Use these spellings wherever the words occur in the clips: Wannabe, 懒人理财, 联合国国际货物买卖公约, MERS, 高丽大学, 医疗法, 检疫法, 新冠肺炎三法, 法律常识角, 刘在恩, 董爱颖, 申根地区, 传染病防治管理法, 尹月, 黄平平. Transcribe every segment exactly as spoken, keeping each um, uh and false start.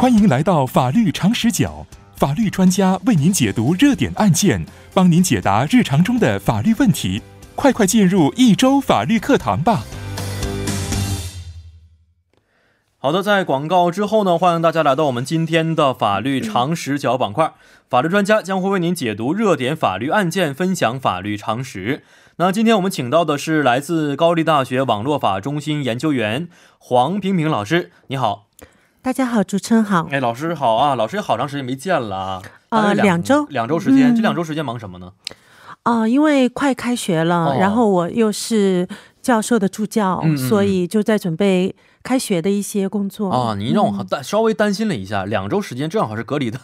欢迎来到法律常识角，法律专家为您解读热点案件，帮您解答日常中的法律问题。快快进入一周法律课堂吧。好的，在广告之后呢，欢迎大家来到我们今天的法律常识角板块，法律专家将会为您解读热点法律案件，分享法律常识。那今天我们请到的是来自高丽大学网络法中心研究员黄平平老师，你好。大家好，主持人好。哎，老师好啊，老师也好长时间没见了啊。呃，两周，两周时间、嗯，这两周时间忙什么呢？啊、呃，因为快开学了、哦，然后我又是教授的助教，嗯、所以就在准备开学的一些工作啊。您让我稍微担心了一下，嗯、两周时间正好是隔离的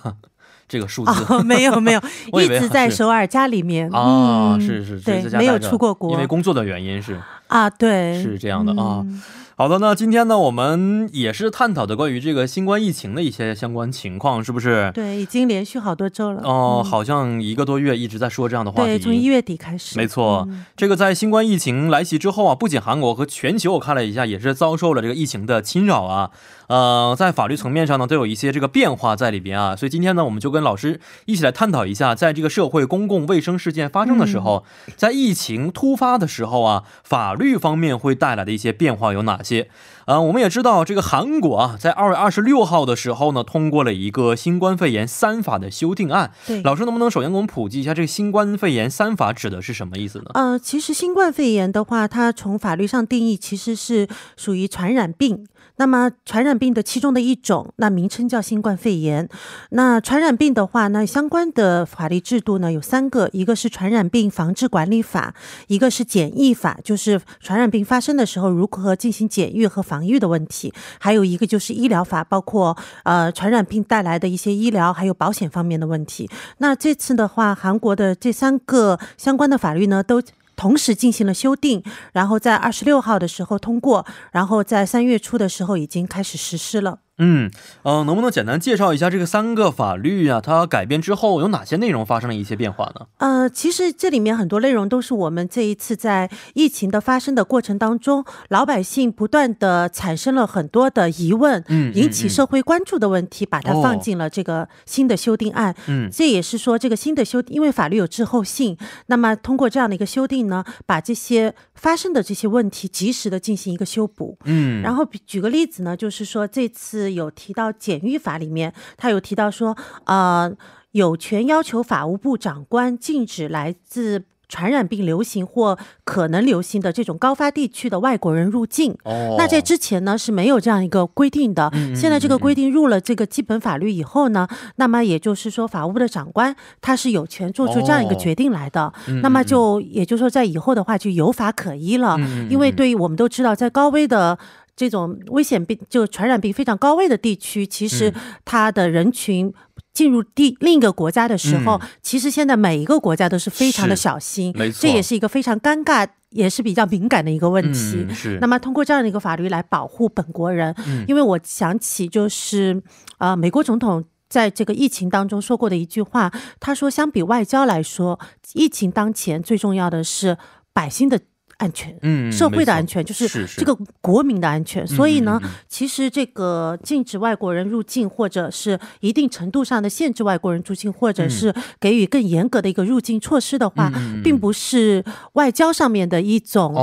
这个数字、哦、没有没有一直在首尔家里面啊、嗯，是是是，对，没有出过国，因为工作的原因是啊，对，是这样的啊。嗯，好的，那今天呢，我们也是探讨的关于这个新冠疫情的一些相关情况，是不是？对，已经连续好多周了。哦、呃嗯，好像一个多月一直在说这样的话题。对，从一月底开始。没错、嗯，这个在新冠疫情来袭之后啊，不仅韩国和全球，我看了一下，也是遭受了这个疫情的侵扰啊。呃，在法律层面上呢，都有一些这个变化在里边啊。所以今天呢，我们就跟老师一起来探讨一下，在这个社会公共卫生事件发生的时候，嗯、在疫情突发的时候啊，法律方面会带来的一些变化有哪些？些、呃、我们也知道这个韩国啊，在二月二十六号的时候呢，通过了一个新冠肺炎三法的修订案。老师能不能首先给我们普及一下这个新冠肺炎三法指的是什么意思呢？呃，其实新冠肺炎的话，它从法律上定义其实是属于传染病，那么传染病的其中的一种，那名称叫新冠肺炎。那传染病的话，那相关的法律制度呢有三个，一个是传染病防治管理法，一个是检疫法，就是传染病发生的时候如何进行检疫和防御的问题，还有一个就是医疗法，包括呃传染病带来的一些医疗还有保险方面的问题。那这次的话，韩国的这三个相关的法律呢都同时进行了修订，然后在二十六号的时候通过，然后在三月初的时候已经开始实施了。嗯，呃，能不能简单介绍一下这个三个法律啊，它改编之后有哪些内容发生了一些变化呢？呃，其实这里面很多内容都是我们这一次在疫情的发生的过程当中，老百姓不断的产生了很多的疑问，嗯，引起社会关注的问题、嗯嗯、把它放进了这个新的修订案。嗯、哦，这也是说这个新的修订，因为法律有滞后性，那么通过这样的一个修订呢，把这些发生的这些问题及时的进行一个修补。嗯，然后举个例子呢，就是说这次有提到检疫法里面，他有提到说，呃，有权要求法务部长官禁止来自传染病流行或可能流行的这种高发地区的外国人入境。哦、那在之前呢是没有这样一个规定的。嗯、现在这个规定入了这个基本法律以后呢，嗯、那么也就是说法务部的长官他是有权做出这样一个决定来的。哦、那么就也就是说在以后的话就有法可依了。嗯、因为对于我们都知道，在高危的这种危险病，就传染病非常高危的地区，其实它的人群进入地另一个国家的时候，嗯、其实现在每一个国家都是非常的小心，没错，这也是一个非常尴尬也是比较敏感的一个问题。嗯、那么通过这样的一个法律来保护本国人。嗯、因为我想起就是呃，美国总统在这个疫情当中说过的一句话，他说相比外交来说，疫情当前最重要的是百姓的安全，嗯，社会的安全，就是这个国民的安全。是是，所以呢，嗯、其实这个禁止外国人入境，或者是一定程度上的限制外国人入境，或者是给予更严格的一个入境措施的话，嗯、并不是外交上面的一种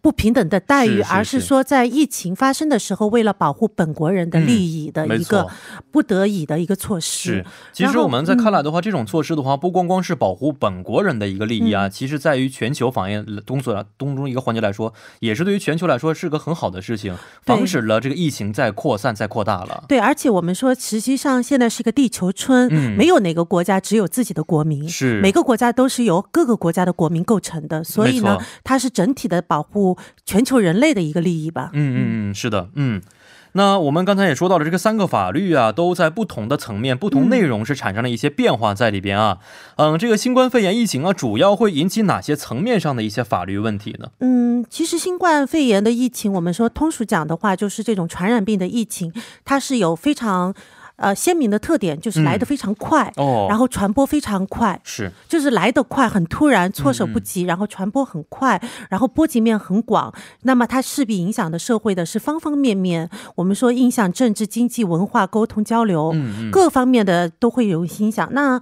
不平等的待遇，哦、是是是，而是说在疫情发生的时候，为了保护本国人的利益的一个不得已的一个措施。嗯、其实我们在看来的话，嗯、这种措施的话，不光光是保护本国人的一个利益啊，嗯、其实在于全球防疫工作中一个环节来说，也是对于全球来说是个很好的事情，防止了这个疫情再扩散再扩大了。对，而且我们说实际上现在是一个地球村，嗯、没有哪个国家只有自己的国民，是每个国家都是由各个国家的国民构成的，所以呢它是整体的保护全球人类的一个利益吧。嗯嗯，是的。嗯，那我们刚才也说到了，这个三个法律啊，都在不同的层面、不同内容是产生了一些变化在里边啊。嗯，这个新冠肺炎疫情啊，主要会引起哪些层面上的一些法律问题呢？嗯，其实新冠肺炎的疫情，我们说通俗讲的话，就是这种传染病的疫情，它是有非常鲜明的特点就是来得非常快，然后传播非常快，就是来得快很突然，措手不及，然后波及面很广，那么它势必影响的社会的是方方面面，我们说影响政治经济文化沟通交流各方面的都会有影响。那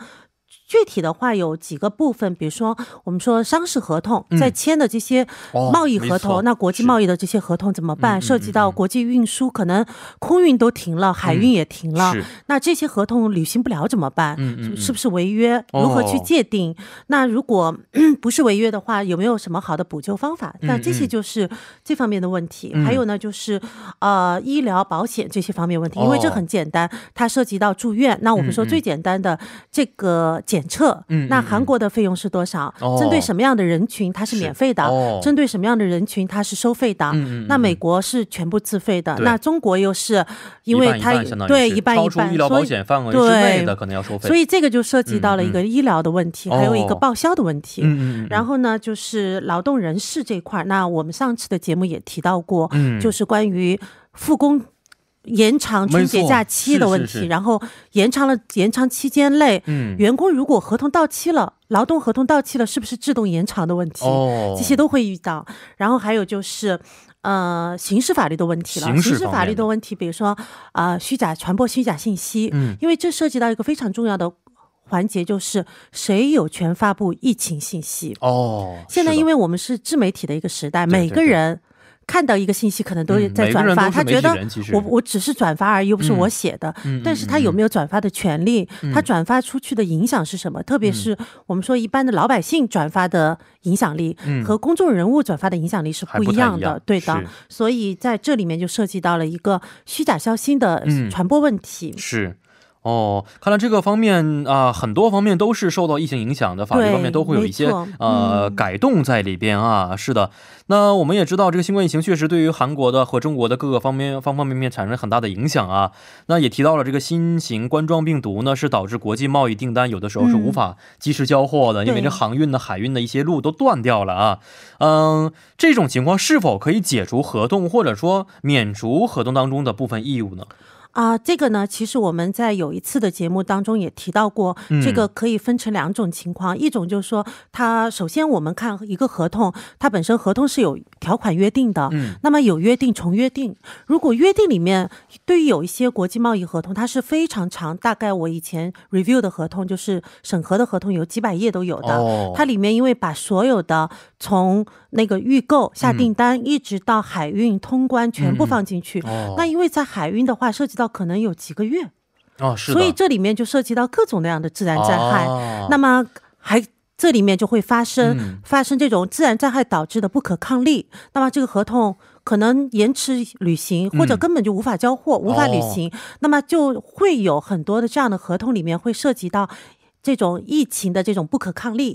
具体的话有几个部分，比如说我们说商事合同在签的这些贸易合同，那国际贸易的这些合同怎么办，涉及到国际运输，可能空运都停了，海运也停了，那这些合同履行不了怎么办，是不是违约，如何去界定？那如果不是违约的话，有没有什么好的补救方法？那这些就是这方面的问题。还有呢，就是呃医疗保险这些方面问题，因为这很简单，它涉及到住院，那我们说最简单的这个检测， 那韩国的费用是多少，针对什么样的人群它是免费的，针对什么样的人群它是收费的，那美国是全部自费的，那中国又是因为它对一半以上，对一半以上，所以这个就涉及到了一个医疗的问题，还有一个报销的问题。然后呢就是劳动人事这一块，那我们上次的节目也提到过，就是关于复工 延长春节假期的问题，然后延长了延长期间内员工如果合同到期了，劳动合同到期了是不是自动延长的问题，这些都会遇到。然后还有就是 呃刑事法律的问题了，刑事法律的问题，比如说啊虚假传播虚假信息，因为这涉及到一个非常重要的 环节，就是谁有权发布疫情信息。现在因为我们是自媒体的一个时代，每个人 看到一个信息可能都在转发，他觉得我我只是转发而已，又不是我写的，但是他有没有转发的权利，他转发出去的影响是什么，特别是我们说一般的老百姓转发的影响力和公众人物转发的影响力是不一样的，对的。所以在这里面就涉及到了一个虚假消息的传播问题。是 哦，看来这个方面啊很多方面都是受到疫情影响的，方方面都会有一些呃改动在里边啊。是的，那我们也知道这个新冠疫情确实对于韩国的和中国的各个方面方方面面产生很大的影响啊。那也提到了这个新型冠状病毒呢是导致国际贸易订单有的时候是无法及时交货的，因为这航运的海运的一些路都断掉了啊。嗯，这种情况是否可以解除合同，或者说免除合同当中的部分义务呢？ 啊，这个呢，其实我们在有一次的节目当中也提到过，这个可以分成两种情况，一种就是说它首先我们看一个合同，它本身合同是有条款约定的，那么有约定重约定，如果约定里面对于有一些国际贸易合同它是非常长，大概我以前 review 的合同，就是 审核的合同有几百页都有的，它里面因为把所有的 从那个预购下订单一直到海运通关全部放进去，那因为在海运的话涉及到可能有几个月，所以这里面就涉及到各种各样的自然灾害，那么还 这里面就会发生发生这种自然灾害导致的不可抗力，那么这个合同可能延迟履行或者根本就无法交货，无法履行，那么就会有很多的这样的合同里面会涉及到 这种疫情的这种不可抗力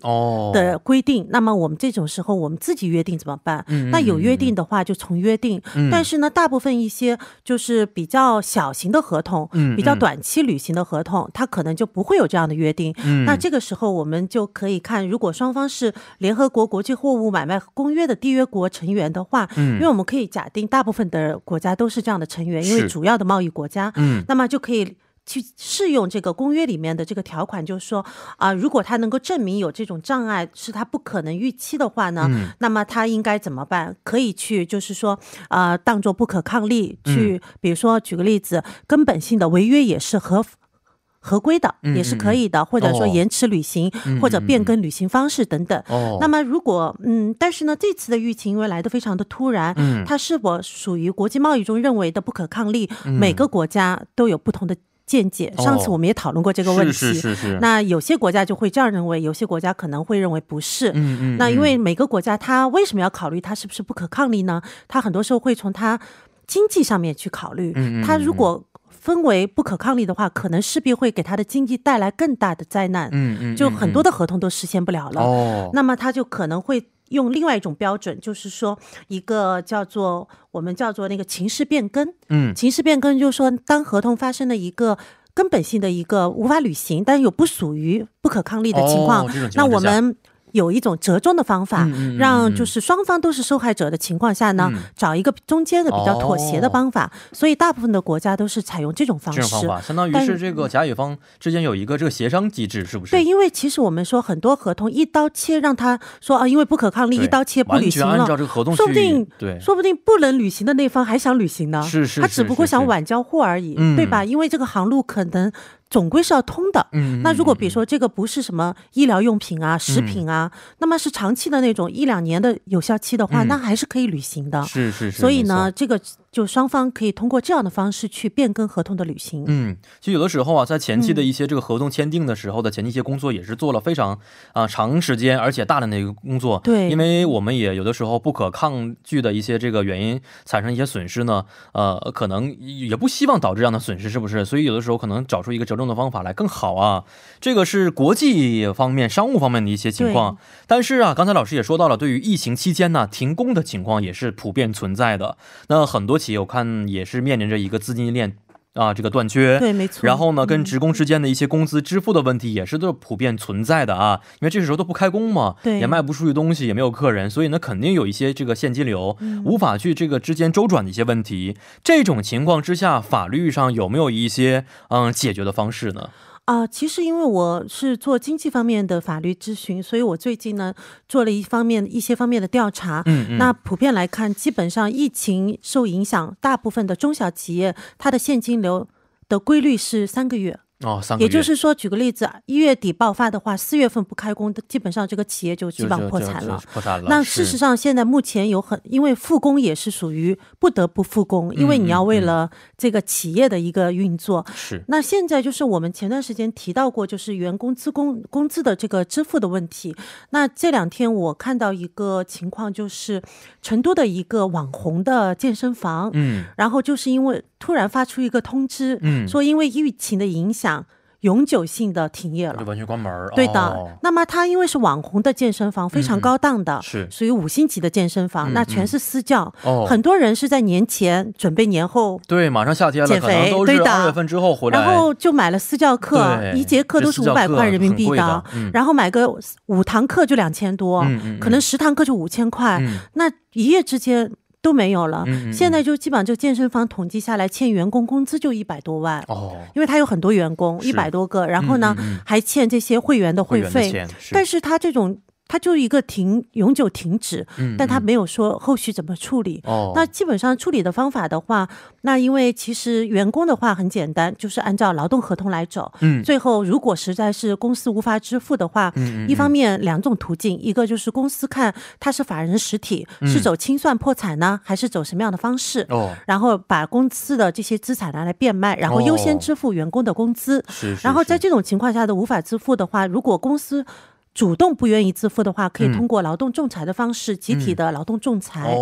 的规定，那么我们这种时候我们自己约定怎么办，那有约定的话就从约定，但是呢大部分一些就是比较小型的合ton比较短期履行的合ton它可能就不会有这样的约定，那这个时候我们就可以看如果双方是联合国国际货物买卖公约的缔约国成员的话，因为我们可以假定大部分的国家都是这样的成员，因为主要的贸易国家，那么就可以 去适用这个公约里面的这个条款，就是说啊，如果他能够证明有这种障碍是他不可能预期的话呢，那么他应该怎么办？可以去就是说啊，当做不可抗力去，比如说举个例子，根本性的违约也是合 合规的，也是可以的，或者说延迟履行，或者变更履行方式等等。那么如果嗯但是呢这次的疫情因为来得非常的突然，它是否属于国际贸易中认为的不可抗力，每个国家都有不同的 见解，上次我们也讨论过这个问题。是是是，那有些国家就会这样认为，有些国家可能会认为不是。那因为每个国家它为什么要考虑它是不是不可抗力呢？它很多时候会从它经济上面去考虑，它如果 分为不可抗力的话，可能势必会给它的经济带来更大的灾难，就很多的合同都实现不了了。那么它就可能会用另外一种标准，就是说一个叫做我们叫做那个情势变更，情势变更就是说当合同发生了一个 根本性的一个无法履行但又不属于不可抗力的情况，那我们有一种折中的方法让就是双方都是受害者的情况下呢找一个中间的比较妥协的方法，所以大部分的国家都是采用这种方式，这样方法相当于是这个甲乙方之间有一个这个协商机制，是不是？对，因为其实我们说很多合同一刀切让它说啊因为不可抗力一刀切不履行了，说不定说不定不能履行的那方还想履行呢，是是，他只不过想挽救护而已，对吧？因为这个航路可能总归是要通的，那如果比如说这个不是什么医疗用品啊食品啊，那么是长期的那种一两年的有效期的话， 那还是可以履行的。所以呢这个就双方可以通过这样的方式去变更合同的履行。其实有的时候啊在前期的一些这个合同签订的时候的前期一些工作也是做了非常长时间而且大的那个工作，因为我们也有的时候不可抗拒的一些这个原因产生一些损失呢可能也不希望导致这样的损失，是不是？所以有的时候可能找出一个折中的方法来更好啊。这个是国际方面商务方面的一些情况。 但是啊刚才老师也说到了对于疫情期间呢停工的情况也是普遍存在的，那很多企业我看也是面临着一个资金链 啊，这个断缺，然后呢跟职工之间的一些工资支付的问题也是都普遍存在的啊，因为这时候都不开工嘛，也卖不出去东西，也没有客人，所以呢肯定有一些这个现金流无法去这个之间周转的一些问题，这种情况之下法律上有没有一些嗯解决的方式呢？ 啊，其实因为我是做经济方面的法律咨询，所以我最近呢做了一方面一些方面的调查。那普遍来看，基本上疫情受影响大部分的中小企业它的现金流的规律是三个月。 哦，三个月就是说举个例子，一月底爆发的话， 四月份不开工，基本上这个企业就基本破产了。那事实上现在目前有很因为复工也是属于不得不复工，因为你要为了这个企业的一个运作。是，那现在就是我们前段时间提到过，就是员工自工资的这个支付的问题，那这两天我看到一个情况，就是成都的一个网红的健身房，然后就是因为突然发出一个通知说因为疫情的影响 永久性的停业了，完全关门。对的，那么他因为是网红的健身房，非常高档的，属于五星级的健身房，那全是私教，很多人是在年前准备年后，对，马上夏天了，可能都是二月份之后回来，然后就买了私教课一节课都是五百块人民币的，然后买个五堂课就两千多，可能十堂课就五千块，那一夜之间 都没有了。现在就基本上就健身房统计下来欠员工工资就一百多万，因为他有很多员工一百多个，然后呢还欠这些会员的会费，但是他这种 它就一个停永久停止，但它没有说后续怎么处理。那基本上处理的方法的话，那因为其实员工的话很简单，就是按照劳动合同来走，最后如果实在是公司无法支付的话，一方面两种途径，一个就是公司看他是法人实体是走清算破产呢还是走什么样的方式，然后把公司的这些资产拿来变卖，然后优先支付员工的工资，然后在这种情况下的无法支付的话，如果公司 主动不愿意支付的话，可以通过劳动仲裁的方式集体的劳动仲裁。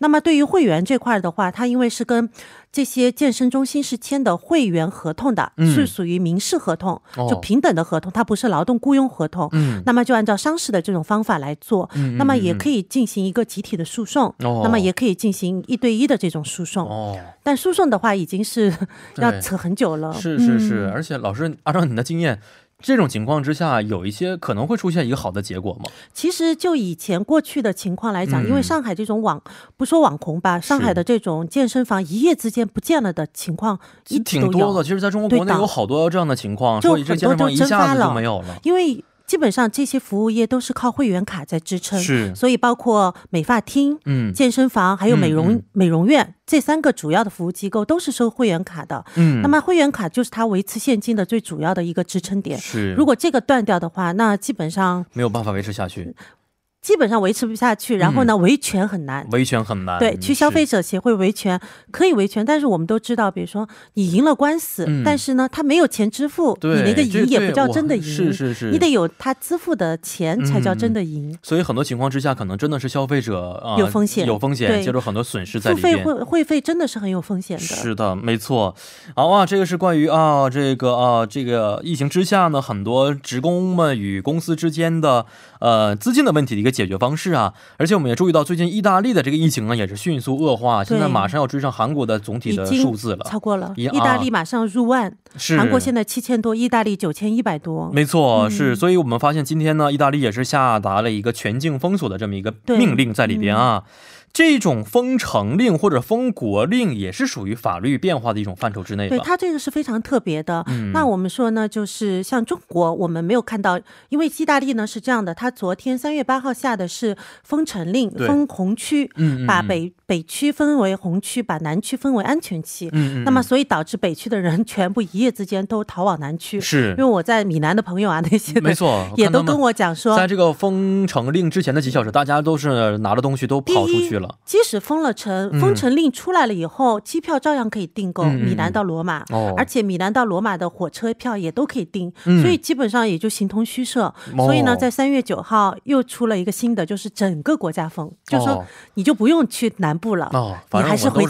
那么对于会员这块的话，他因为是跟这些健身中心是签的会员合同的，是属于民事合同，就平等的合同，它不是劳动雇佣合同，那么就按照商事的这种方法来做。那么也可以进行一个集体的诉讼，那么也可以进行一对一的这种诉讼。但诉讼的话已经是要扯很久了。是是是，而且老师按照你的经验， 这种情况之下有一些可能会出现一个好的结果吗？其实就以前过去的情况来讲，因为上海这种网不说网红吧，上海的这种健身房一夜之间不见了的情况挺多的，其实在中国国内有好多这样的情况，所以这健身房一下子就没有了。因为 基本上这些服务业都是靠会员卡在支撑，所以包括美发厅、健身房还有美容院这三个主要的服务机构都是收会员卡的。那么会员卡就是它维持现金的最主要的一个支撑点，如果这个断掉的话那基本上没有办法维持下去， 基本上维持不下去，然后呢维权很难，维权很难，对，去消费者协会维权可以维权，但是我们都知道，比如说你赢了官司，但是呢他没有钱支付，你那个赢也不叫真的赢，是是是，你得有他支付的钱才叫真的赢，所以很多情况之下可能真的是消费者有风险，有风险，这就是很多损失在里面。是的，没错。好啊，这个是关于啊这个啊这个疫情之下呢很多职工们与公司之间的呃资金的问题的一个解决方式啊。 而且我们也注意到最近意大利的这个疫情啊也是迅速恶化，现在马上要追上韩国的总体的数字了，已经超过了，意大利马上入万，韩国现在七千多，意大利九千一百多，没错，是，所以我们发现今天呢意大利也是下达了一个全境封锁的这么一个命令在里边啊。 这种封城令或者封国令也是属于法律变化的一种范畴之内的。对，它这个是非常特别的。那我们说呢，就是像中国，我们没有看到，因为意大利呢是这样的，它昨天三月八号下的是封城令，封红区，把北北区分为红区，把南区分为安全区。那么所以导致北区的人全部一夜之间都逃往南区。是，因为我在米兰的朋友啊，那些没错，也都跟我讲说，在这个封城令之前的几小时，大家都是拿了东西都跑出去了。即使封了城， 封城令出来了以后，机票照样可以订购，米兰到罗马，而且米兰到罗马的火车票也都可以订，所以基本上也就形同虚设。所以呢，在三月九号又出了一个新的，就是整个国家封，就说你就不用去南部了，这个就是可以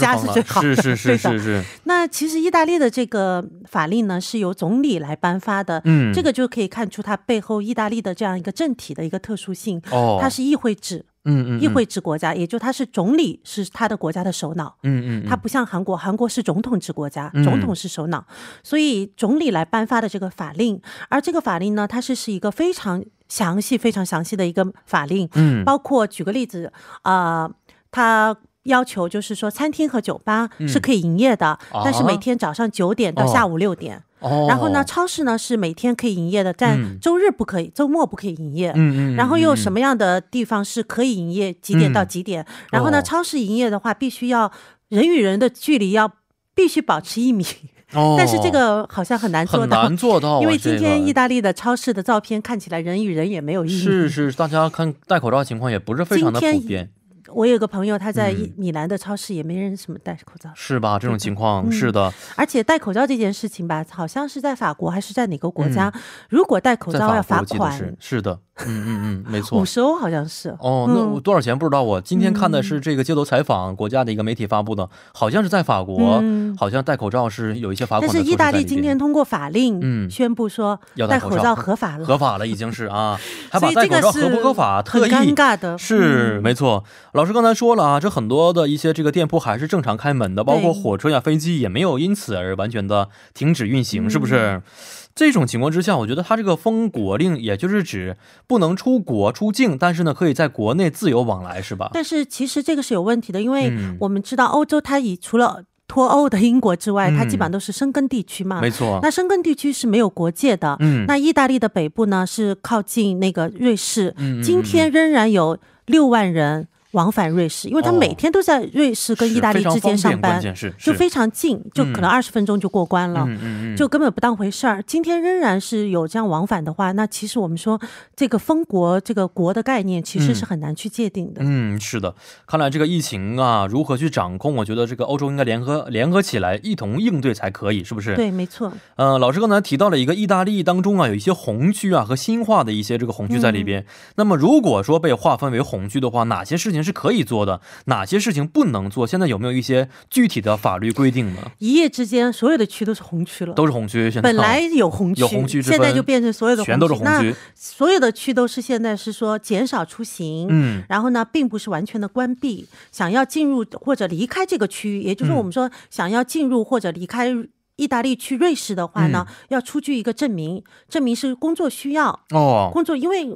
看出它背后意大利的这样一个政体的一个特殊性，它是议会制。 议会制国家，也就它是总理是它的国家的首脑，它不像韩国，韩国是总统制国家，总统是首脑。所以总理来颁发的这个法令，而这个法令呢，它是一个非常详细非常详细的一个法令，包括举个例子，它 要求就是说餐厅和酒吧是可以营业的，但是每天早上九点到下午六点。 然后呢，超市呢是每天可以营业的，但周日不可以，周末不可以营业。然后又什么样的地方是可以营业，几点到几点？然后呢，超市营业的话必须要人与人的距离要 但是这个好像很难做到，因为今天意大利的超市的照片看起来人与人也没有意义。是是，大家看戴口罩情况也不是非常的普遍。 我有个朋友他在米兰的超市也没人什么戴口罩，是吧？这种情况是的，而且戴口罩这件事情吧，好像是在法国还是在哪个国家？如果戴口罩要罚款，但是意大利今天通过法令宣布说戴口罩是有一些罚款的，是吧？意大利今天通过法令宣布说要戴口罩合法了，已经是啊，他把戴口罩合不合法，合法了已经是啊。所以这个是，老师刚才说了啊， 这很多的一些这个店铺还是正常开门的，包括火车呀、飞机也没有因此而完全的停止运行，是不是？ 这种情况之下，我觉得它这个封国令也就是指不能出国出境，但是呢可以在国内自由往来，是吧？但是其实这个是有问题的，因为我们知道欧洲它以除了 脱欧的英国之外，它基本上都是申根地区嘛。没错，那申根地区是没有国界的。那意大利的北部呢是靠近那个瑞士，今天仍然有 六万人 往返瑞士，因为它每天都在瑞士跟意大利之间上班，就非常近，就可能二十分钟就过关了，就根本不当回事儿。今天仍然是有这样往返的话，那其实我们说这个封国这个国的概念其实是很难去界定的。嗯，是的，看来这个疫情啊，如何去掌控，我觉得这个欧洲应该联合联合起来一同应对才可以，是不是？对，没错。嗯，老师刚才提到了一个意大利当中啊有一些红区啊和新化的一些这个红区在里边，那么如果说被划分为红区的话，哪些事情是可以做的， 哪些事情不能做，现在有没有一些具体的法律规定呢？一夜之间所有的区都是红区了，都是红区，本来有红区，现在就变成所有的红区。那所有的区都是现在是说减少出行，然后呢并不是完全的关闭，想要进入或者离开这个区，也就是我们说想要进入或者离开 意大利去瑞士的话呢，要出具一个证明，证明是工作需要，工作，因为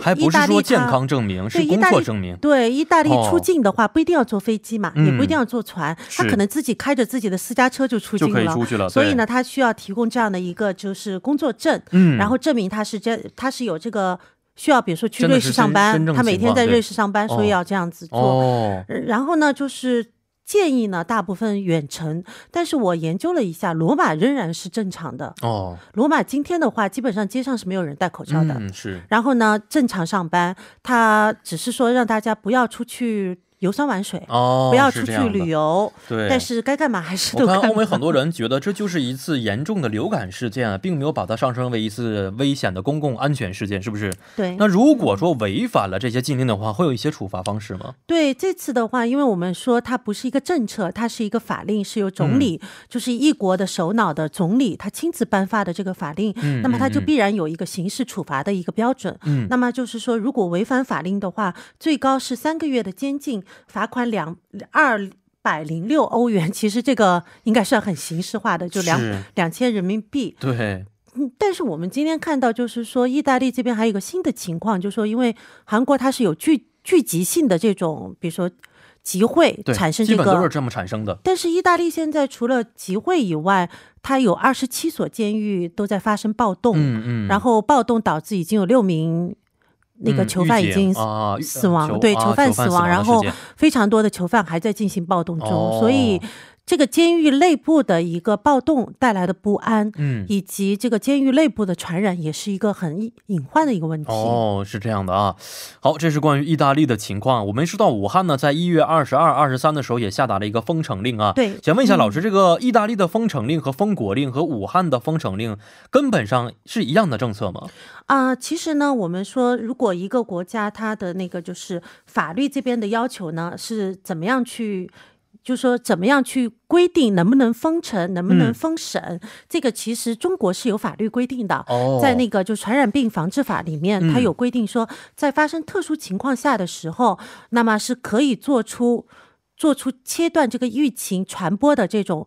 还不是说健康证明，是工作证明。对，意大利出境的话不一定要坐飞机嘛，也不一定要坐船，他可能自己开着自己的私家车就出境了，所以呢他需要提供这样的一个就是工作证，然后证明他是他是有这个 需要，比如说去瑞士上班，他每天在瑞士上班，所以要这样子做。然后呢就是 建议呢大部分远程，但是我研究了一下罗马仍然是正常的。罗马今天的话基本上街上是没有人戴口罩的，然后呢正常上班，他只是说让大家不要出去 有游山玩水、哦、不要出去旅游，对，但是该干嘛还是都干嘛。我看欧美很多人觉得这就是一次严重的流感事件、啊、并没有把它上升为一次危险的公共安全事件，是不是？对。那如果说违反了这些禁令的话，会有一些处罚方式吗？对，这次的话因为我们说它不是一个政策，它是一个法令，是由总理、嗯、就是一国的首脑的总理他亲自颁发的这个法令、嗯、那么它就必然有一个刑事处罚的一个标准、嗯、那么就是说如果违反法令的话，最高是三个月的监禁，罚款两二百零六欧元，其实这个应该算很形式化的，就两两千人民币。对。但是我们今天看到，就是说意大利这边还有一个新的情况，就是说因为韩国它是有聚聚集性的这种，比如说集会产生这个，基本都是这么产生的。但是意大利现在除了集会以外，它有二十七所监狱都在发生暴动，嗯嗯，然后暴动导致已经有六名。那个囚犯已经死亡、嗯啊、对，囚犯死亡、啊、然后非常多的囚犯还在进行暴动中、哦、所以这个监狱内部的一个暴动带来的不安、嗯、以及这个监狱内部的传染也是一个很隐患的一个问题。哦，是这样的啊。好，这是关于意大利的情况。我们知道武汉呢在一月二十二、二十三的时候也下达了一个封城令啊。对，想问一下老师、嗯、这个意大利的封城令和封国令和武汉的封城令根本上是一样的政策吗？啊、呃，其实呢我们说如果一个国家它的那个就是法律这边的要求呢是怎么样去就是说怎么样去规定能不能封城能不能封省、嗯、这个其实中国是有法律规定的、哦、在那个就传染病防治法里面、嗯、它有规定说在发生特殊情况下的时候，那么是可以做出做出切断这个疫情传播的这种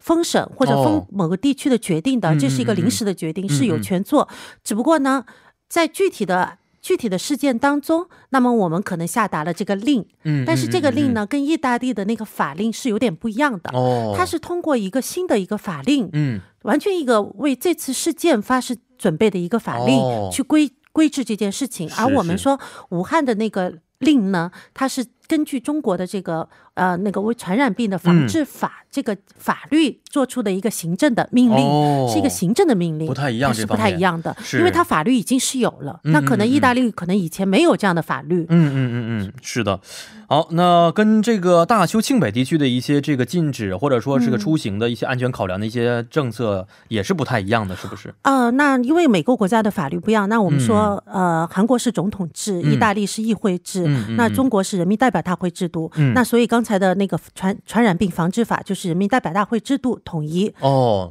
封省或者封某个地区的决定的、哦、这是一个临时的决定、嗯、是有权做、嗯、只不过呢在具体的具体的事件当中，那么我们可能下达了这个令，嗯，但是这个令呢、嗯、跟意大利的那个法令是有点不一样的、哦、它是通过一个新的一个法令，嗯，完全一个为这次事件发生准备的一个法令、哦、去规规制这件事情。而我们说武汉的那个令呢，它是根据中国的这个呃那个传染病的防治法、嗯、这个法律做出的一个行政的命令、哦、是一个行政的命令，不太一样，是不太一样的，因为它法律已经是有了，那、嗯、可能意大利可能以前没有这样的法律。嗯嗯嗯嗯，是的。好，那跟这个大邱庆北地区的一些这个禁止或者说这个出行的一些安全考量的一些政策也是不太一样的，是不是？呃，那因为每个国家的法律不一样，那我们说、嗯、呃，韩国是总统制、嗯、意大利是议会制、嗯、那中国是人民代表大会制度、嗯、那所以刚才的那个传传染病防治法就是人民代表大会制度统一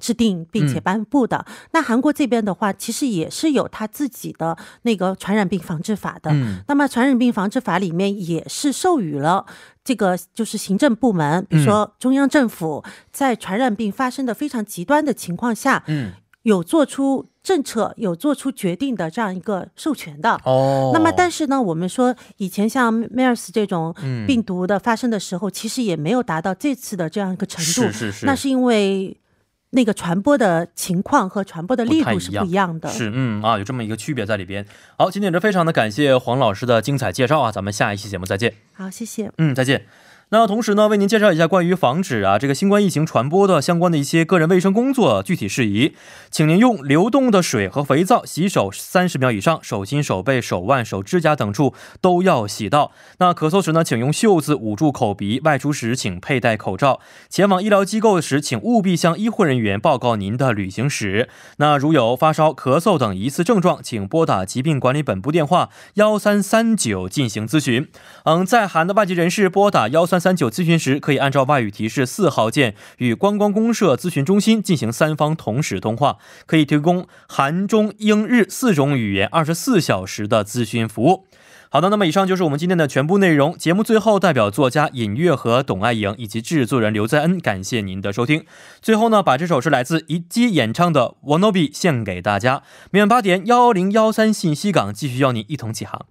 制定并且颁布的、哦嗯、那韩国这边的话其实也是有他自己的那个传染病防治法的、嗯、那么传染病防治法里面也是授予了这个就是行政部门，比如说中央政府在传染病发生的非常极端的情况下、嗯、有做出政策有做出决定的这样一个授权的、哦、那么但是呢我们说以前像 MERS 这种病毒的发生的时候、嗯、其实也没有达到这次的这样一个程度，是是是，那是因为那个传播的情况和传播的力度是不一样的，是嗯啊，有这么一个区别在里边。好，今天非常的感谢黄老师的精彩介绍啊，咱们下一期节目再见。好，谢谢，嗯，再见。那同时呢，为您介绍一下关于防止啊这个新冠疫情传播的相关的一些个人卫生工作具体事宜，请您用流动的水和肥皂洗手三十秒以上，手心、手背、手腕、手指甲等处都要洗到。那咳嗽时呢，请用袖子捂住口鼻，外出时请佩戴口罩。前往医疗机构时，请务必向医护人员报告您的旅行史。那如有发烧、咳嗽等疑似症状，请拨打疾病管理本部电话幺三三九进行咨询。嗯，在韩的外籍人士拨打幺三。三九咨询时，可以按照外语提示四号键与观光公社咨询中心进行三方同时通话，可以提供韩中英日四种语言二十四小时的咨询服务。好的，那么以上就是我们今天的全部内容。节目最后，代表作家尹月和董爱颖以及制作人刘在恩，感谢您的收听。最后呢，把这首是来自一基演唱的《Wannabe》献给大家。每晚八点幺零幺三信息港继续邀您一同起航。